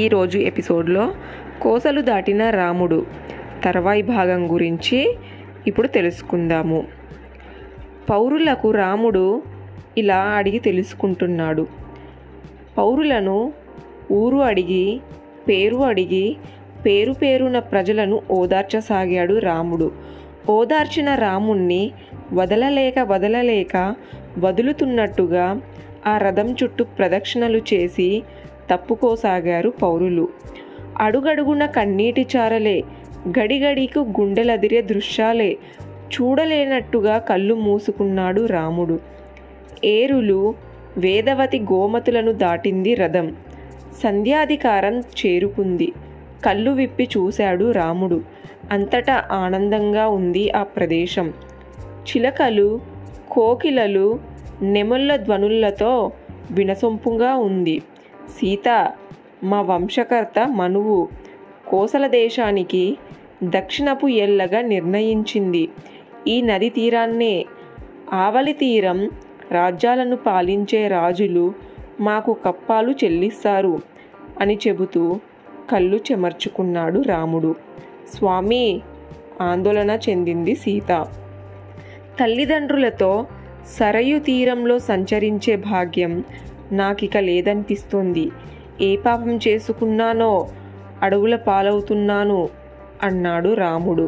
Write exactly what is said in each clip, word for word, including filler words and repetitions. ఈరోజు ఎపిసోడ్లో కోసలు దాటిన రాముడు తర్వాయి భాగం గురించి ఇప్పుడు తెలుసుకుందాము. పౌరులకు రాముడు ఇలా అడిగి తెలుసుకుంటున్నాడు. పౌరులను ఊరు అడిగి, పేరు అడిగి, పేరు పేరున ప్రజలను ఓదార్చసాగాడు రాముడు. ఓదార్చిన రాముణ్ణి వదలలేక వదలలేక వదులుతున్నట్టుగా ఆ రథం చుట్టూ ప్రదక్షిణలు చేసి తప్పుకోసాగారు పౌరులు. అడుగడుగున కన్నీటి చారలే, గడిగడికు గుండెలదిరే దృశ్యాలే చూడలేనట్టుగా కళ్ళు మూసుకున్నాడు రాముడు. ఏరులు, వేదవతి గోమతులను దాటింది రథం. సంధ్యాధికారం చేరుకుంది. కళ్ళు విప్పి చూశాడు రాముడు. అంతటా ఆనందంగా ఉంది ఆ ప్రదేశం. చిలకలు, కోకిలలు, నెమళ్ళ ధ్వనులతో వినసొంపుగా ఉంది. సీత, మా వంశకర్త మనువు కోసల దేశానికి దక్షిణపు ఎల్లగా నిర్ణయించింది ఈ నది తీరాన్నే. ఆవలి తీరం రాజ్యాలను పాలించే రాజులు మాకు కప్పాలు చెల్లిస్తారు అని చెబుతూ కళ్ళు చెమర్చుకున్నాడు రాముడు. స్వామి, ఆందోళన చెందింది సీత. తల్లిదండ్రులతో సరయు తీరంలో సంచరించే భాగ్యం నాకిక లేదనిపిస్తోంది. ఏ పాపం చేసుకున్నానో, అడవుల పాలవుతున్నాను అన్నాడు రాముడు.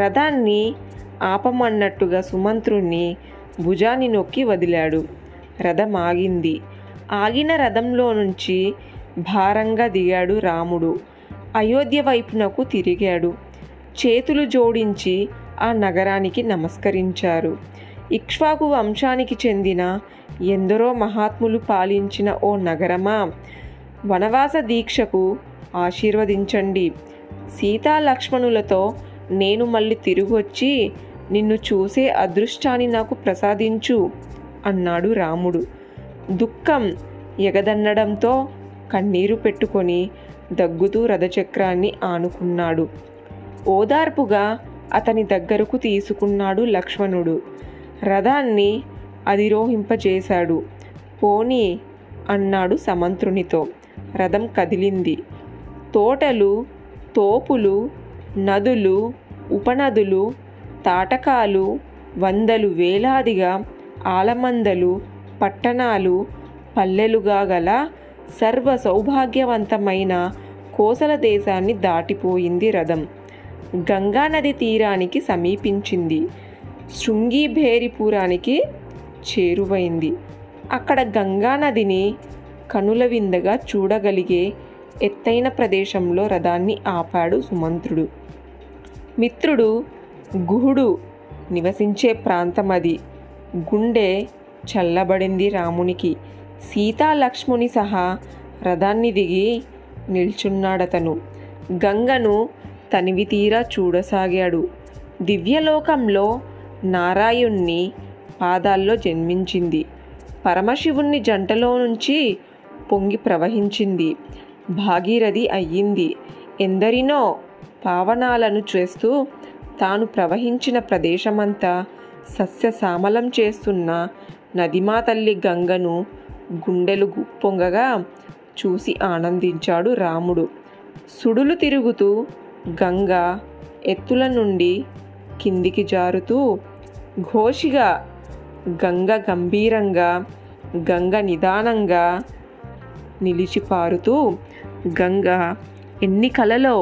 రథాన్ని ఆపమన్నట్టుగా సుమంత్రుణ్ణి భుజాన్ని నొక్కి వదిలాడు. రథం ఆగింది. ఆగిన రథంలో నుంచి భారంగా దిగాడు రాముడు. అయోధ్య వైపునకు తిరిగాడు. చేతులు జోడించి ఆ నగరానికి నమస్కరించారు. ఇక్ష్వాకు వంశానికి చెందిన ఎందరో మహాత్ములు పాలించిన ఓ నగరమా, వనవాస దీక్షకు ఆశీర్వదించండి. సీతా లక్ష్మణులతో నేను మళ్ళీ తిరిగొచ్చి నిన్ను చూసే అదృష్టాన్ని నాకు ప్రసాదించు అన్నాడు రాముడు. దుఃఖం ఎగదన్నడంతో కన్నీరు పెట్టుకొని దగ్గుతూ రథచక్రాన్ని ఆనుకున్నాడు. ఓదార్పుగా అతని దగ్గరకు తీసుకున్నాడు లక్ష్మణుడు. రథాన్ని అధిరోహింపజేశాడు. పోనీ అన్నాడు సమంత్రునితో. రథం కదిలింది. తోటలు, తోపులు, నదులు, ఉపనదులు, తాటకాలు, వందలు వేలాదిగా ఆలమందలు, పట్టణాలు, పల్లెలుగా గల సర్వ సౌభాగ్యవంతమైన కోసల దేశాన్ని దాటిపోయింది రథం. గంగానది తీరానికి సమీపించింది. శృంగిభేరిపురానికి చేరువైంది. అక్కడ గంగానదిని కనుల విందగా చూడగలిగే ఎత్తైన ప్రదేశంలో రథాన్ని ఆపాడు సుమంత్రుడు. మిత్రుడు గుహుడు నివసించే ప్రాంతమది. గుండె చల్లబడింది రామునికి. సీతాలక్ష్ముని సహా రథాన్ని దిగి నిల్చున్నాడతను. గంగను తనివి తీరా చూడసాగాడు. దివ్యలోకంలో నారాయణ్ణి పాదాల్లో జన్మించింది. పరమశివుణ్ణి జంటలో నుంచి పొంగి ప్రవహించింది. భాగీరథి అయ్యింది. ఎందరినో పావనాలను చేస్తూ తాను ప్రవహించిన ప్రదేశమంతా సస్యశ్యామలం చేస్తున్న నదిమాతల్లి గంగను గుండెలు గుప్పొంగగా చూసి ఆనందించాడు రాముడు. సుడులు తిరుగుతూ గంగ ఎత్తుల నుండి కిందికి జారుతూ ఘోషిగా, గంగ గంభీరంగా, గంగ నిదానంగా నిలిచి పారుతూ, గంగ ఎన్ని కలలో,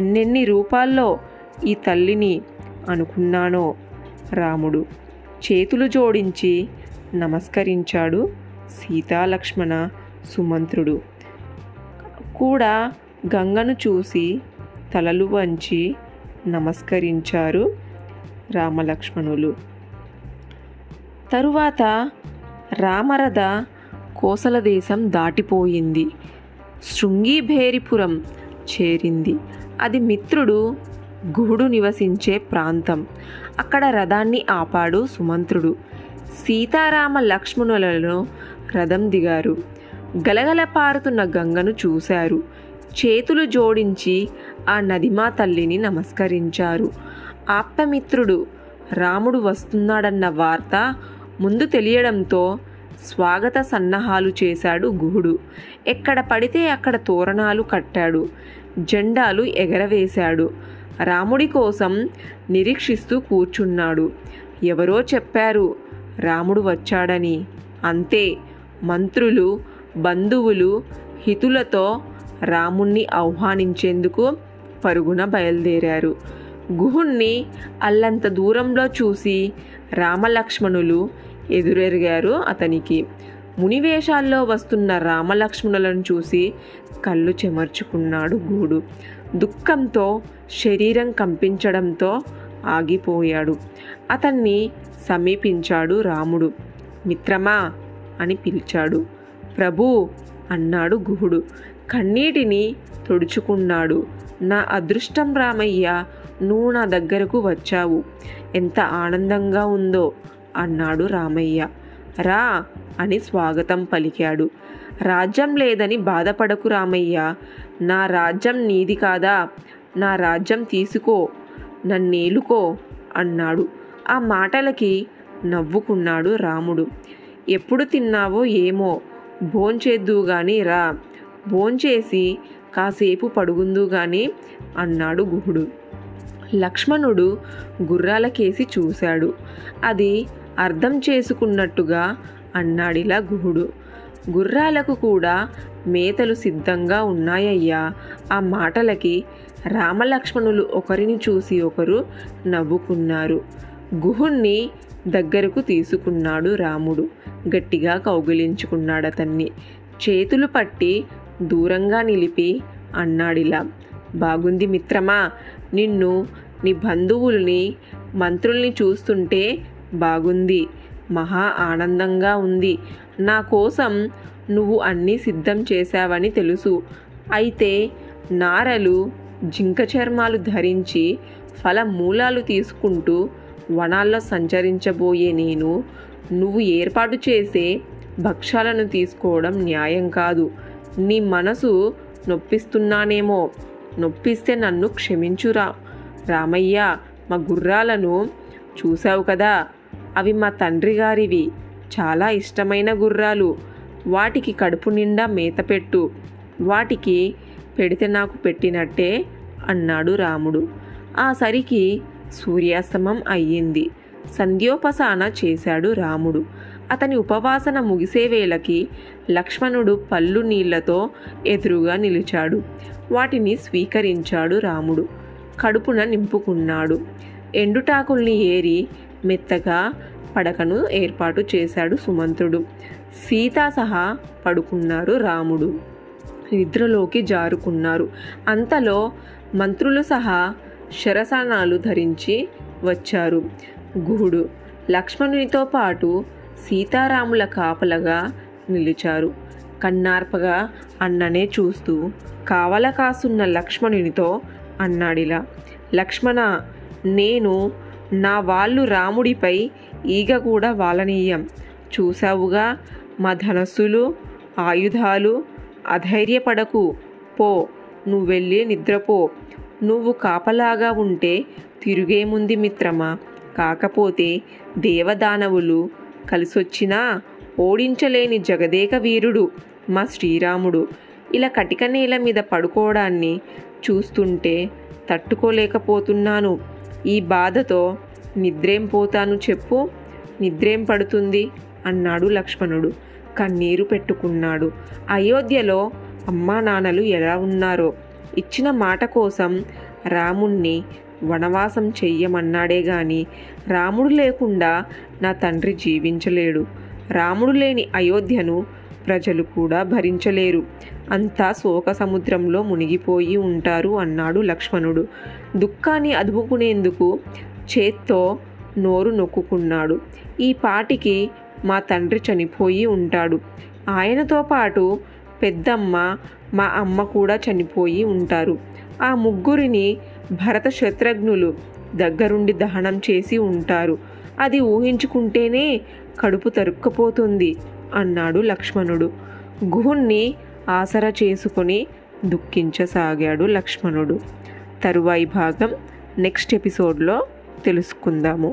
ఎన్నెన్ని రూపాల్లో ఈ తల్లిని అనుకున్నానో. రాముడు చేతులు జోడించి నమస్కరించాడు. సీతాలక్ష్మణ సుమంత్రుడు కూడా గంగను చూసి తలలు వంచి నమస్కరించారు రామలక్ష్మణులు. తరువాత రామరథ కోసల దేశం దాటిపోయింది. శృంగిభేరిపురం చేరింది. అది మిత్రుడు గుహుడు నివసించే ప్రాంతం. అక్కడ రథాన్ని ఆపాడు సుమంత్రుడు. సీతారామ లక్ష్మణులలో రథం దిగారు. గలగల పారుతున్న గంగను చూశారు. చేతులు జోడించి ఆ నదిమా తల్లిని నమస్కరించారు. ఆప్తమిత్రుడు రాముడు వస్తున్నాడన్న వార్త ముందు తెలియడంతో స్వాగత సన్నాహాలు చేశాడు గుహుడు. ఎక్కడ పడితే అక్కడ తోరణాలు కట్టాడు, జెండాలు ఎగరవేశాడు. రాముడి కోసం నిరీక్షిస్తూ కూర్చున్నాడు. ఎవరో చెప్పారు రాముడు వచ్చాడని. అంతే, మంత్రులు, బంధువులు, హితులతో రాముణ్ణి ఆహ్వానించేందుకు పరుగున బయలుదేరారు. గుహుణ్ణి అల్లంత దూరంలో చూసి రామలక్ష్మణులు ఎదురెరిగారు అతనికి. మునివేషాల్లో వస్తున్న రామలక్ష్మణులను చూసి కళ్ళు చెమర్చుకున్నాడు గుహుడు. దుఃఖంతో శరీరం కంపించడంతో ఆగిపోయాడు. అతన్ని సమీపించాడు రాముడు. మిత్రమా అని పిలిచాడు. ప్రభూ అన్నాడు గుహుడు. కన్నీటిని తుడుచుకున్నాడు. నా అదృష్టం రామయ్య, నువ్వు నా దగ్గరకు వచ్చావు. ఎంత ఆనందంగా ఉందో అన్నాడు రామయ్య. రా అని స్వాగతం పలికాడు. రాజ్యం లేదని బాధపడకు రామయ్య, నా రాజ్యం నీది కాదా, నా రాజ్యం తీసుకో, నన్నేలుకో అన్నాడు. ఆ మాటలకి నవ్వుకున్నాడు రాముడు. ఎప్పుడు తిన్నావో ఏమో, భోంచేద్దుగాని రా, భోంచేసి కాసేపు పడుగుందుగాని అన్నాడు గుహుడు. లక్ష్మణుడు గుర్రాల కేసి చూశాడు. అది అర్థం చేసుకున్నట్టుగా అన్నాడిలా గుహుడు. గుర్రాలకు కూడా మేతలు సిద్ధంగా ఉన్నాయ్యా. ఆ మాటలకి రామలక్ష్మణులు ఒకరిని చూసి ఒకరు నవ్వుకున్నారు. గుహుణ్ణి దగ్గరకు తీసుకున్నాడు రాముడు. గట్టిగా కౌగిలించుకున్నాడు అతన్ని. చేతులు పట్టి దూరంగా నిలిపి అన్నాడిలా, బాగుంది మిత్రమా, నిన్ను, నీ బంధువుల్ని, మంత్రుల్ని చూస్తుంటే బాగుంది, మహా ఆనందంగా ఉంది. నా కోసం నువ్వు అన్నీ సిద్ధం చేశావని తెలుసు. అయితే నారలు, జింక చర్మాలు ధరించి ఫలమూలాలు తీసుకుంటూ వనాల్లో సంచరించబోయే నేను నువ్వు ఏర్పాటు చేసే భక్ష్యాలను తీసుకోవడం న్యాయం కాదు. నీ మనసు నొప్పిస్తున్నానేమో, నొప్పిస్తే నన్ను క్షమించురా రామయ్య. మా గుర్రాలను చూసావు కదా, అవి మా తండ్రి గారివి, చాలా ఇష్టమైన గుర్రాలు. వాటికి కడుపు నిండా మేత పెట్టు, వాటికి పెడితే నాకు పెట్టినట్టే అన్నాడు రాముడు. ఆ సరికి సూర్యాస్తమం అయ్యింది. సంధ్యోపాసన చేశాడు రాముడు. అతని ఉపవాసన ముగిసే వేళకి లక్ష్మణుడు పళ్ళు నీళ్లతో ఎదురుగా నిలిచాడు. వాటిని స్వీకరించాడు రాముడు. కడుపున నింపుకున్నాడు. ఎండుటాకుల్ని ఏరి మెత్తగా పడకను ఏర్పాటు చేశాడు సుమంత్రుడు. సీత సహా పడుకున్నారు. రాముడు నిద్రలోకి జారుకున్నారు. అంతలో మంత్రులు సహా శరసానాలు ధరించి వచ్చారు. గుహుడు లక్ష్మణునితో పాటు సీతారాముల కాపలగా నిలిచారు. కన్నార్పగా అన్ననే చూస్తూ కావల కాసున్న లక్ష్మణునితో అన్నాడిలా, లక్ష్మణ, నేను, నా వాళ్ళు రాముడిపై ఈగ కూడా వాలనీయం. చూసావుగా మా ధనస్సులు, ఆయుధాలు. అధైర్యపడకు, పో, నువ్వు వెళ్ళి నిద్రపో. నువ్వు కాపలాగా ఉంటే తిరుగేముంది మిత్రమా. కాకపోతే దేవదానవులు కలిసొచ్చినా ఓడించలేని జగదేక వీరుడు మా శ్రీరాముడు. ఇలా కటిక నేల మీద పడుకోవడాన్ని చూస్తుంటే తట్టుకోలేకపోతున్నాను. ఈ బాధతో నిద్రేం పోతాను చెప్పు, నిద్రేం పడుతుంది అన్నాడు లక్ష్మణుడు. కన్నీరు పెట్టుకున్నాడు. అయోధ్యలో అమ్మా నాన్నలు ఎలా ఉన్నారో, ఇచ్చిన మాట కోసం రాముణ్ణి వనవాసం చెయ్యమన్నాడే గాని రాముడు లేకుండా నా తండ్రి జీవించలేడు. రాముడు లేని అయోధ్యను ప్రజలు కూడా భరించలేరు. అంతా శోక సముద్రంలో మునిగిపోయి ఉంటారు అన్నాడు లక్ష్మణుడు. దుఃఖాన్ని అదుపుకునేందుకు చేత్తో నోరు నొక్కుకున్నాడు. ఈ పాటికి మా తండ్రి చనిపోయి ఉంటాడు. ఆయనతో పాటు పెద్దమ్మ, మా అమ్మ కూడా చనిపోయి ఉంటారు. ఆ ముగ్గురిని భరత శత్రుఘ్నులు దగ్గరుండి దహనం చేసి ఉంటారు. అది ఊహించుకుంటేనే కడుపు తరుక్కుపోతుంది అన్నాడు లక్ష్మణుడు. గుహుణ్ణి ఆసరా చేసుకొని దుఃఖించసాగాడు లక్ష్మణుడు. తరువాయి భాగం నెక్స్ట్ ఎపిసోడ్లో తెలుసుకుందాము.